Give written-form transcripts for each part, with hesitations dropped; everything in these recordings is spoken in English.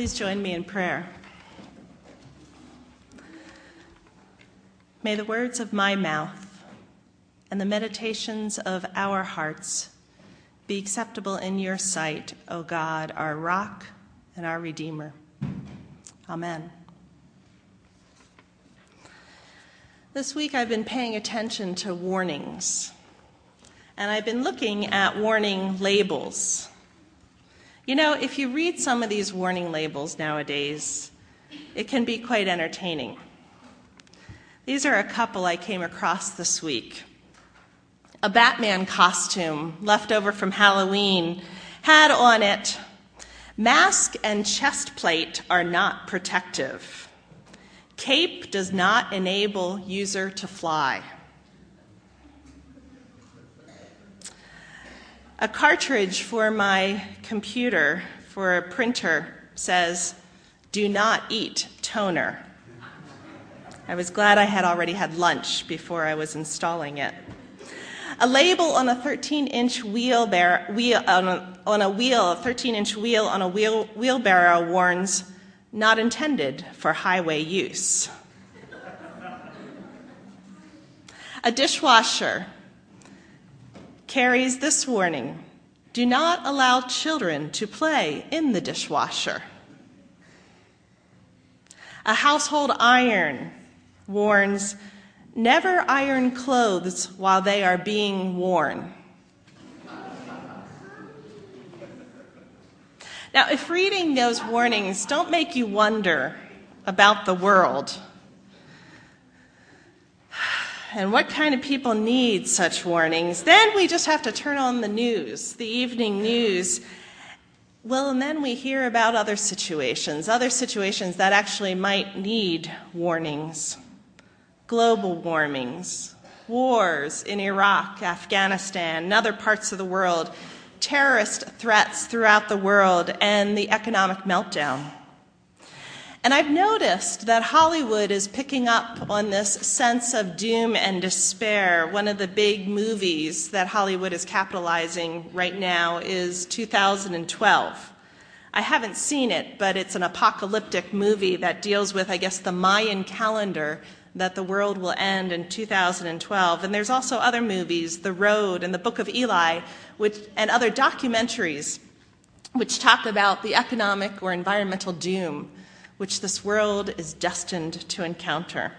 Please join me in prayer. May the words of my mouth and the meditations of our hearts be acceptable in your sight, O God, our rock and our Redeemer. Amen. This week I've been paying attention to warnings, and I've been looking at warning labels. You know, if you read some of these warning labels nowadays, it can be quite entertaining. These are a couple I came across this week. A Batman costume left over from Halloween had on it, "Mask and chest plate are not protective. Cape does not enable user to fly." A cartridge for my computer, for a printer, says, "Do not eat toner." I was glad I had already had lunch before I was installing it. A label on a 13-inch wheelbarrow warns, "Not intended for highway use." A dishwasher carries this warning, "Do not allow children to play in the dishwasher." A household iron warns, "Never iron clothes while they are being worn." Now, if reading those warnings don't make you wonder about the world and what kind of people need such warnings, then we just have to turn on the news, the evening news. Well, and then we hear about other situations that actually might need warnings. Global warmings, wars in Iraq, Afghanistan, and other parts of the world, terrorist threats throughout the world, and the economic meltdown. And I've noticed that Hollywood is picking up on this sense of doom and despair. One of the big movies that Hollywood is capitalizing right now is 2012. I haven't seen it, but it's an apocalyptic movie that deals with, I guess, the Mayan calendar, that the world will end in 2012. And there's also other movies, The Road and The Book of Eli, and other documentaries which talk about the economic or environmental doom which this world is destined to encounter.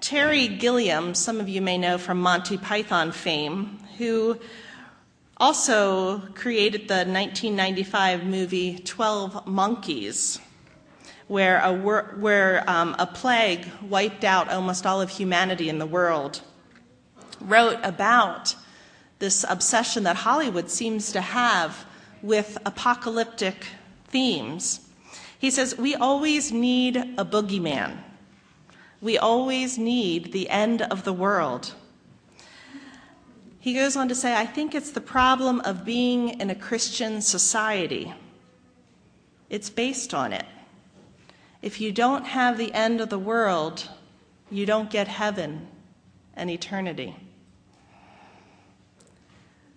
Terry Gilliam, some of you may know from Monty Python fame, who also created the 1995 movie 12 Monkeys, where a plague wiped out almost all of humanity in the world, wrote about this obsession that Hollywood seems to have with apocalyptic themes. He says, "We always need a boogeyman. We always need the end of the world." He goes on to say, "I think it's the problem of being in a Christian society. It's based on it. If you don't have the end of the world, you don't get heaven and eternity."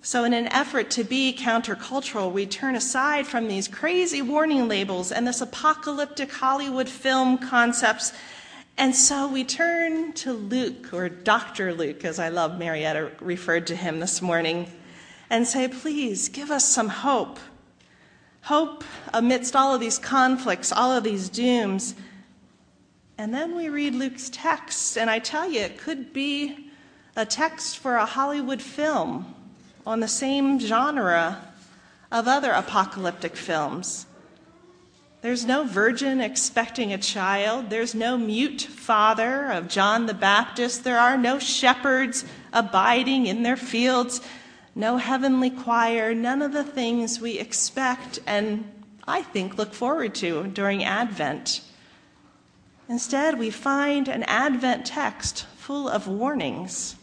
So in an effort to be countercultural, we turn aside from these crazy warning labels and this apocalyptic Hollywood film concepts, and so we turn to Luke, or Dr. Luke, as I love Marietta referred to him this morning, and say, "Please give us some hope. Hope amidst all of these conflicts, all of these dooms." And then we read Luke's text, and I tell you, it could be a text for a Hollywood film on the same genre of other apocalyptic films. There's no virgin expecting a child. There's no mute father of John the Baptist. There are no shepherds abiding in their fields, no heavenly choir, none of the things we expect and I think look forward to during Advent. Instead, we find an Advent text full of warnings.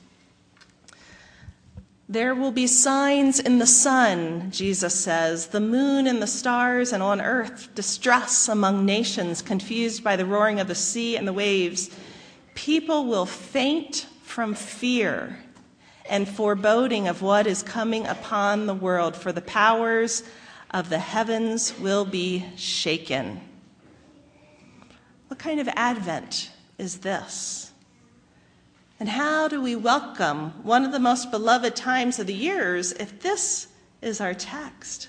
"There will be signs in the sun," Jesus says, "the moon and the stars, and on earth distress among nations, confused by the roaring of the sea and the waves. People will faint from fear and foreboding of what is coming upon the world, for the powers of the heavens will be shaken. What kind of Advent is this? And how do we welcome one of the most beloved times of the years if this is our text,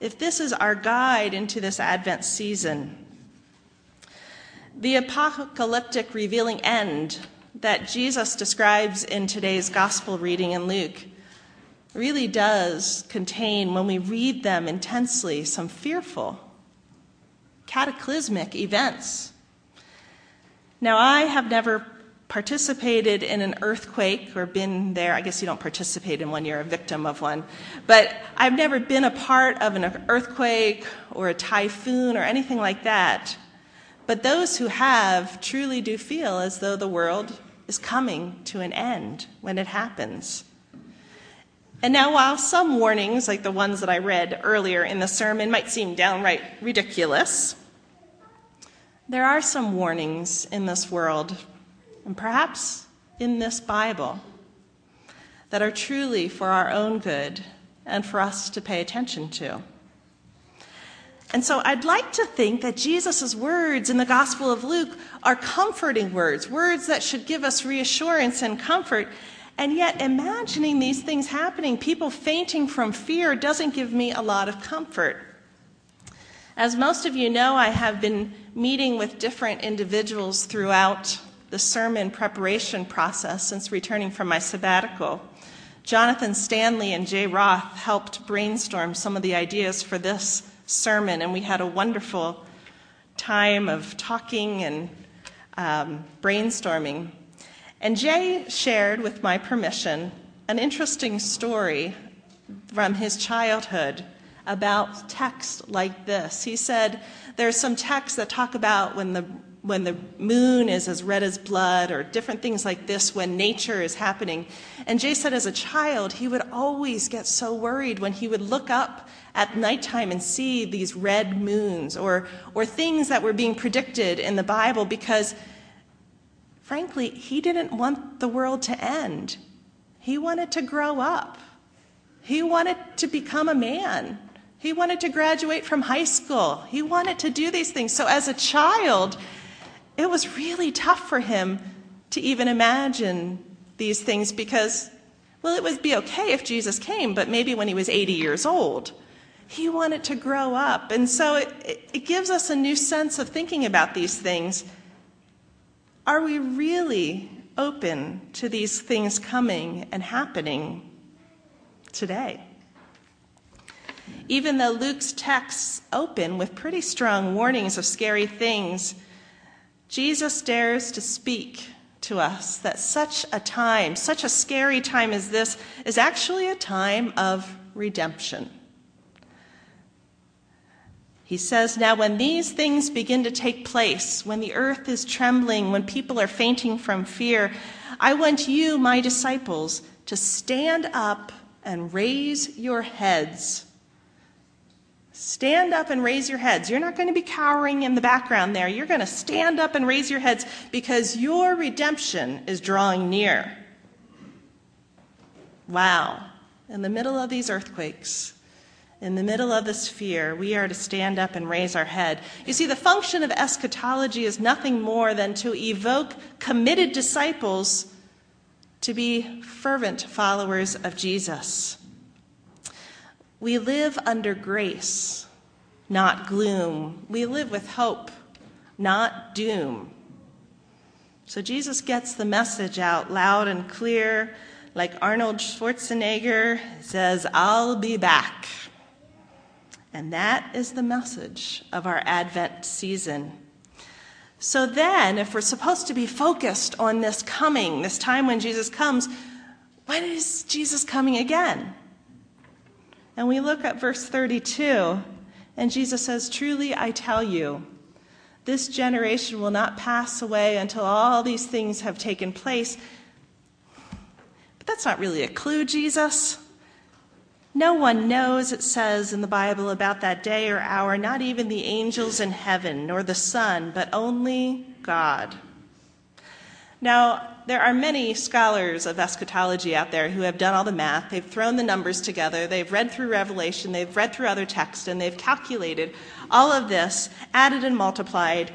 if this is our guide into this Advent season? The apocalyptic revealing end that Jesus describes in today's gospel reading in Luke really does contain, when we read them intensely, some fearful, cataclysmic events. Now, I have never participated in an earthquake or been there. I guess you don't participate in one, you're a victim of one. But I've never been a part of an earthquake or a typhoon or anything like that. But those who have truly do feel as though the world is coming to an end when it happens. And now, while some warnings, like the ones that I read earlier in the sermon, might seem downright ridiculous, there are some warnings in this world, and perhaps in this Bible, that are truly for our own good and for us to pay attention to. And so I'd like to think that Jesus' words in the Gospel of Luke are comforting words, words that should give us reassurance and comfort. And yet, imagining these things happening, people fainting from fear, doesn't give me a lot of comfort. As most of you know, I have been meeting with different individuals throughout the sermon preparation process since returning from my sabbatical. Jonathan Stanley and Jay Roth helped brainstorm some of the ideas for this sermon, and we had a wonderful time of talking and brainstorming. And Jay shared, with my permission, an interesting story from his childhood about texts like this. He said there's some texts that talk about when the moon is as red as blood, or different things like this when nature is happening. And Jay said as a child, he would always get so worried when he would look up at nighttime and see these red moons or things that were being predicted in the Bible, because, frankly, he didn't want the world to end. He wanted to grow up. He wanted to become a man. He wanted to graduate from high school. He wanted to do these things. So as a child, it was really tough for him to even imagine these things because, well, it would be okay if Jesus came, but maybe when he was 80 years old. He wanted to grow up. And so it gives us a new sense of thinking about these things. Are we really open to these things coming and happening today? Even though Luke's texts open with pretty strong warnings of scary things, Jesus dares to speak to us that such a time, such a scary time as this, is actually a time of redemption. He says, now when these things begin to take place, when the earth is trembling, when people are fainting from fear, I want you, my disciples, to stand up and raise your heads. Stand up and raise your heads. You're not going to be cowering in the background there. You're going to stand up and raise your heads because your redemption is drawing near. Wow. In the middle of these earthquakes, in the middle of this fear, we are to stand up and raise our head. You see, the function of eschatology is nothing more than to evoke committed disciples to be fervent followers of Jesus. We live under grace, not gloom. We live with hope, not doom. So Jesus gets the message out loud and clear, like Arnold Schwarzenegger says, "I'll be back." And that is the message of our Advent season. So then, if we're supposed to be focused on this coming, this time when Jesus comes, when is Jesus coming again? And we look at verse 32, and Jesus says, "Truly I tell you, this generation will not pass away until all these things have taken place." But that's not really a clue, Jesus. No one knows, it says in the Bible, about that day or hour, not even the angels in heaven, nor the Son, but only God. Now, there are many scholars of eschatology out there who have done all the math. They've thrown the numbers together. They've read through Revelation. They've read through other texts, and they've calculated all of this, added and multiplied,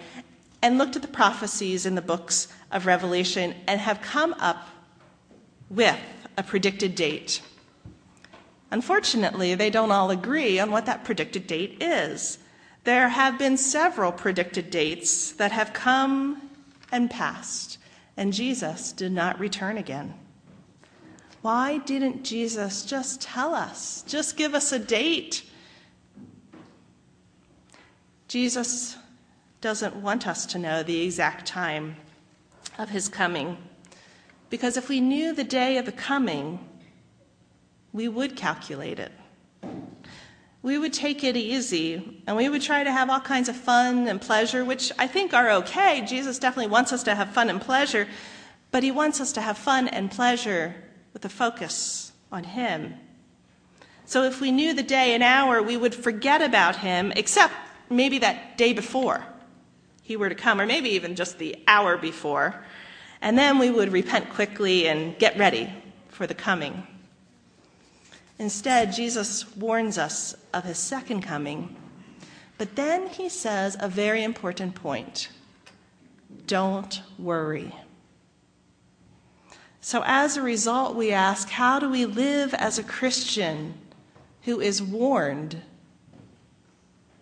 and looked at the prophecies in the books of Revelation and have come up with a predicted date. Unfortunately, they don't all agree on what that predicted date is. There have been several predicted dates that have come and passed, and Jesus did not return again. Why didn't Jesus just tell us, just give us a date? Jesus doesn't want us to know the exact time of his coming, because if we knew the day of the coming, we would calculate it. We would take it easy, and we would try to have all kinds of fun and pleasure, which I think are okay. Jesus definitely wants us to have fun and pleasure, but he wants us to have fun and pleasure with a focus on him. So if we knew the day and hour, we would forget about him, except maybe that day before he were to come, or maybe even just the hour before, and then we would repent quickly and get ready for the coming. Instead, Jesus warns us of his second coming, but then he says a very important point: don't worry. So as a result, we ask, how do we live as a Christian who is warned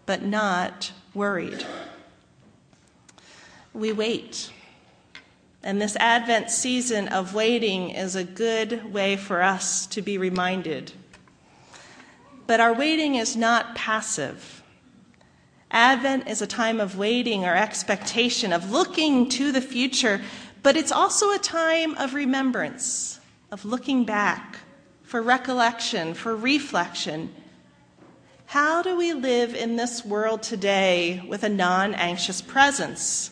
but not worried? We wait. And this Advent season of waiting is a good way for us to be reminded. But our waiting is not passive. Advent is a time of waiting or expectation, of looking to the future, but it's also a time of remembrance, of looking back, for recollection, for reflection. How do we live in this world today with a non-anxious presence?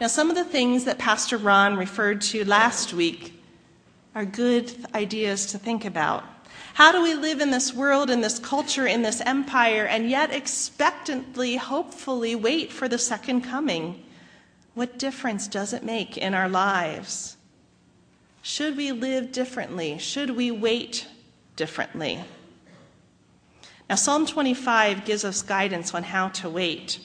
Now, some of the things that Pastor Ron referred to last week are good ideas to think about. How do we live in this world, in this culture, in this empire, and yet expectantly, hopefully wait for the second coming? What difference does it make in our lives? Should we live differently? Should we wait differently? Now, Psalm 25 gives us guidance on how to wait.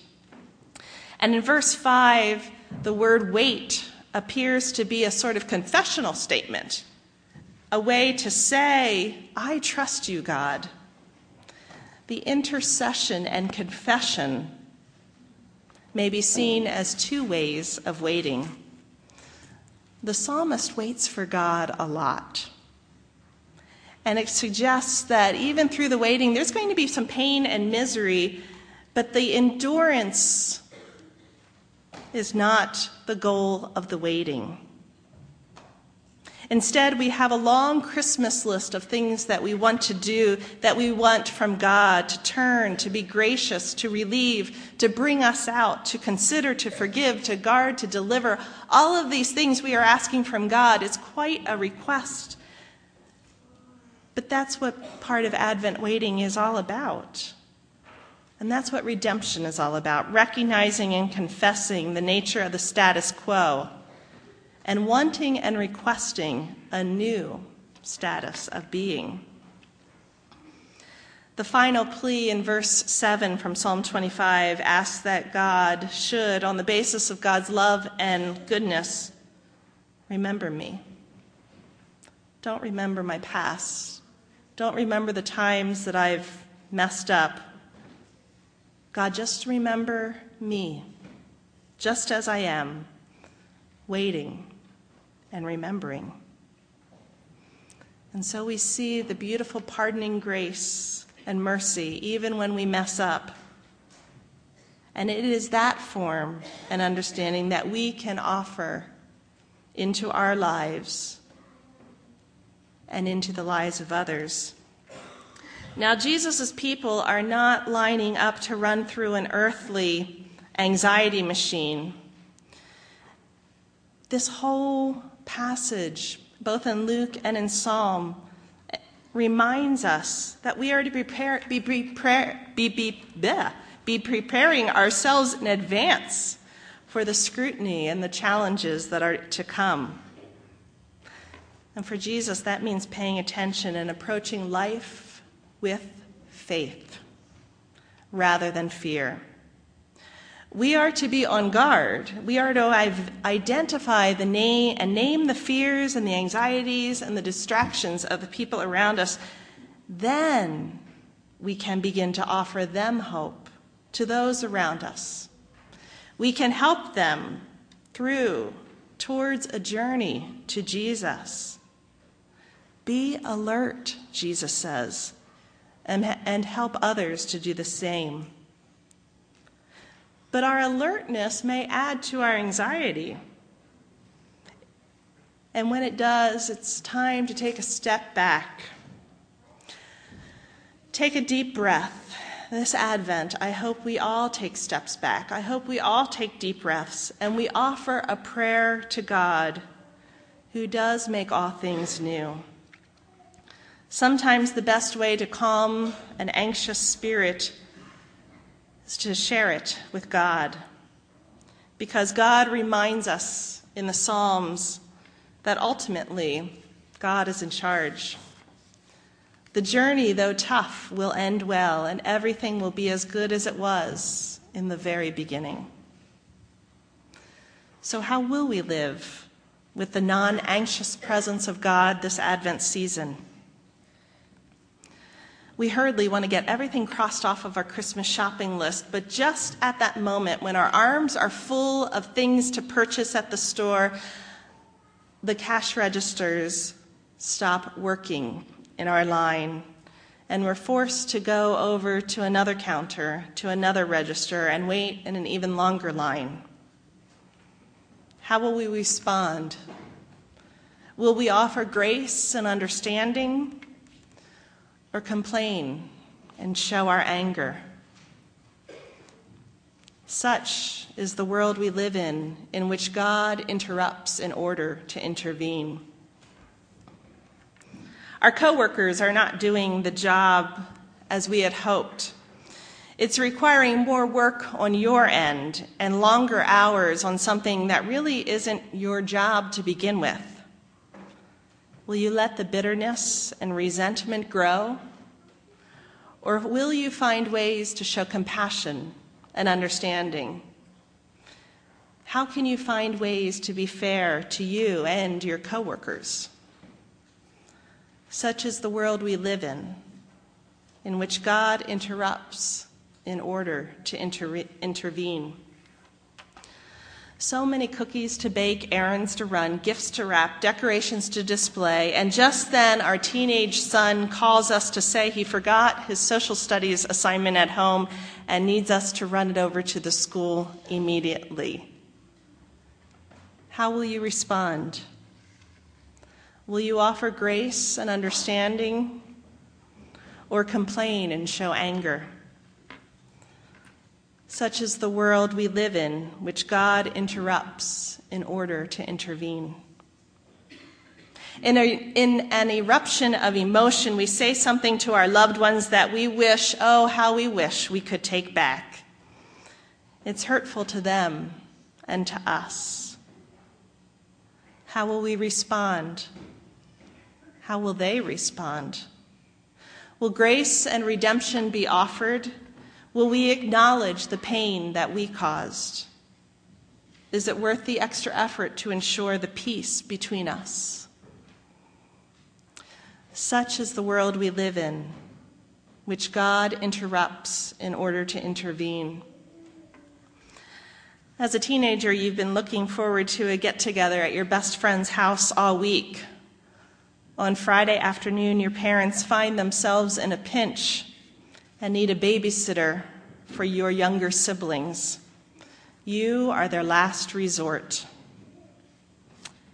And in verse 5, the word wait appears to be a sort of confessional statement, a way to say, I trust you, God. The intercession and confession may be seen as two ways of waiting. The psalmist waits for God a lot. And it suggests that even through the waiting, there's going to be some pain and misery, but the endurance is not the goal of the waiting. Instead, we have a long Christmas list of things that we want to do, that we want from God, to turn, to be gracious, to relieve, to bring us out, to consider, to forgive, to guard, to deliver. All of these things we are asking from God. It's quite a request. But that's what part of Advent waiting is all about. And that's what redemption is all about, recognizing and confessing the nature of the status quo and wanting and requesting a new status of being. The final plea in verse 7 from Psalm 25 asks that God should, on the basis of God's love and goodness, remember me. Don't remember my past. Don't remember the times that I've messed up. God, just remember me, just as I am, waiting and remembering. And so we see the beautiful pardoning grace and mercy, even when we mess up. And it is that form and understanding that we can offer into our lives and into the lives of others. Now, Jesus' people are not lining up to run through an earthly anxiety machine. This whole passage, both in Luke and in Psalm, reminds us that we are to be preparing ourselves in advance for the scrutiny and the challenges that are to come. And for Jesus, that means paying attention and approaching life with faith rather than fear. We are to be on guard. We are to identify and name the fears and the anxieties and the distractions of the people around us. Then we can begin to offer them hope to those around us. We can help them towards a journey to Jesus. Be alert, Jesus says, and help others to do the same. But our alertness may add to our anxiety. And when it does, it's time to take a step back. Take a deep breath. This Advent, I hope we all take steps back. I hope we all take deep breaths, and we offer a prayer to God, who does make all things new. Sometimes the best way to calm an anxious spirit is to share it with God, because God reminds us in the Psalms that ultimately God is in charge. The journey, though tough, will end well, and everything will be as good as it was in the very beginning. So how will we live with the non-anxious presence of God this Advent season? We hurriedly want to get everything crossed off of our Christmas shopping list, but just at that moment when our arms are full of things to purchase at the store, the cash registers stop working in our line, and we're forced to go over to another counter, to another register, and wait in an even longer line. How will we respond? Will we offer grace and understanding? Or complain and show our anger? Such is the world we live in which God interrupts in order to intervene. Our coworkers are not doing the job as we had hoped. It's requiring more work on your end and longer hours on something that really isn't your job to begin with. Will you let the bitterness and resentment grow? Or will you find ways to show compassion and understanding? How can you find ways to be fair to you and your coworkers? Such is the world we live in which God interrupts in order to intervene. So many cookies to bake, errands to run, gifts to wrap, decorations to display, and just then our teenage son calls us to say he forgot his social studies assignment at home and needs us to run it over to the school immediately. How will you respond? Will you offer grace and understanding, or complain and show anger? Such is the world we live in, which God interrupts in order to intervene. In an eruption of emotion, we say something to our loved ones that we wish, oh, how we wish we could take back. It's hurtful to them and to us. How will we respond? How will they respond? Will grace and redemption be offered? Will we acknowledge the pain that we caused? Is it worth the extra effort to ensure the peace between us? Such is the world we live in, which God interrupts in order to intervene. As a teenager, you've been looking forward to a get-together at your best friend's house all week. On Friday afternoon, your parents find themselves in a pinch and need a babysitter for your younger siblings. You are their last resort.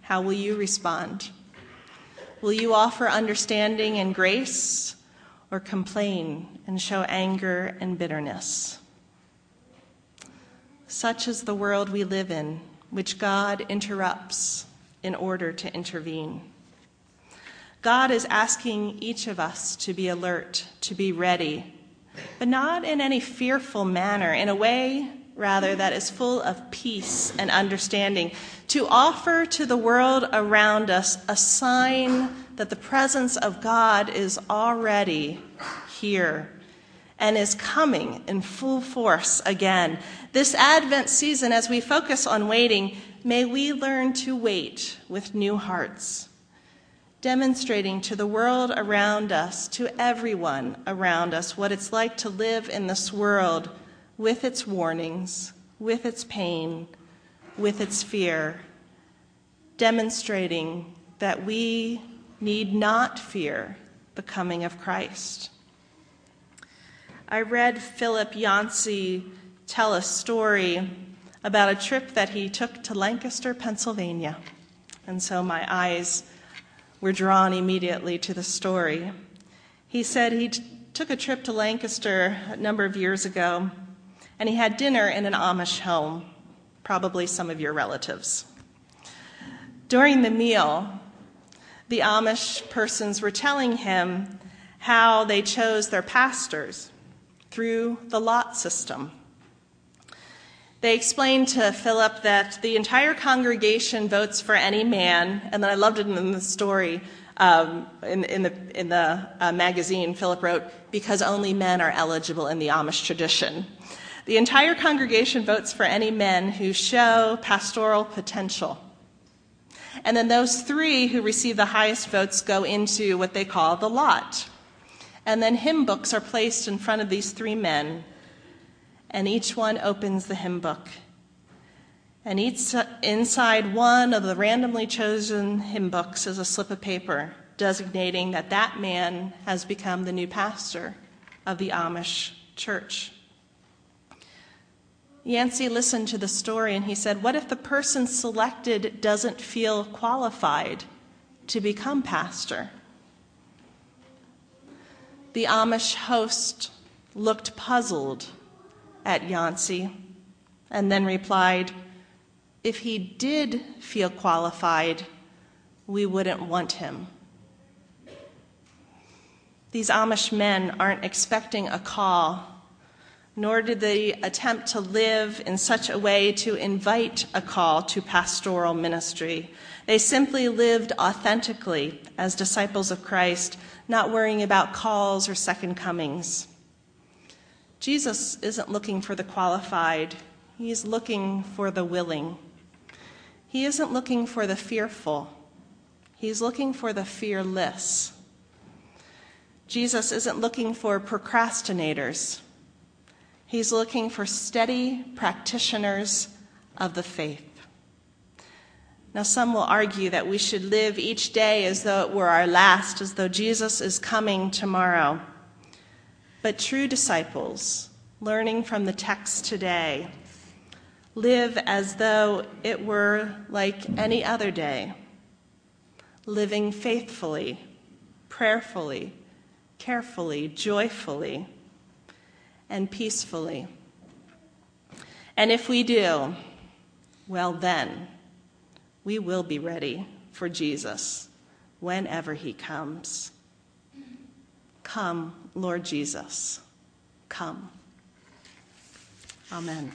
How will you respond? Will you offer understanding and grace, or complain and show anger and bitterness? Such is the world we live in, which God interrupts in order to intervene. God is asking each of us to be alert, to be ready, but not in any fearful manner, in a way rather, that is full of peace and understanding, to offer to the world around us a sign that the presence of God is already here and is coming in full force again. This Advent season, as we focus on waiting, may we learn to wait with new hearts, demonstrating to the world around us, to everyone around us, what it's like to live in this world with its warnings, with its pain, with its fear, demonstrating that we need not fear the coming of Christ. I read Philip Yancey tell a story about a trip that he took to Lancaster, Pennsylvania. And so my eyes were drawn immediately to the story. He said he took a trip to Lancaster a number of years ago, and he had dinner in an Amish home, probably some of your relatives. During the meal, the Amish persons were telling him how they chose their pastors through the lot system. They explained to Philip that the entire congregation votes for any man, and then I loved it in the story, in the magazine, Philip wrote, because only men are eligible in the Amish tradition. The entire congregation votes for any men who show pastoral potential. And then those three who receive the highest votes go into what they call the lot. And then hymn books are placed in front of these three men, and each one opens the hymn book. And each inside one of the randomly chosen hymn books is a slip of paper designating that that man has become the new pastor of the Amish church. Yancey listened to the story and he said, what if the person selected doesn't feel qualified to become pastor? The Amish host looked puzzled at Yancey, and then replied, if he did feel qualified, we wouldn't want him. These Amish men aren't expecting a call, nor did they attempt to live in such a way to invite a call to pastoral ministry. They simply lived authentically as disciples of Christ, not worrying about calls or second comings. Jesus isn't looking for the qualified. He's looking for the willing. He isn't looking for the fearful. He's looking for the fearless. Jesus isn't looking for procrastinators. He's looking for steady practitioners of the faith. Now, some will argue that we should live each day as though it were our last, as though Jesus is coming tomorrow. But true disciples, learning from the text today, live as though it were like any other day, living faithfully, prayerfully, carefully, joyfully, and peacefully. And if we do, well then, we will be ready for Jesus whenever he comes. Come, Lord Jesus, come. Amen.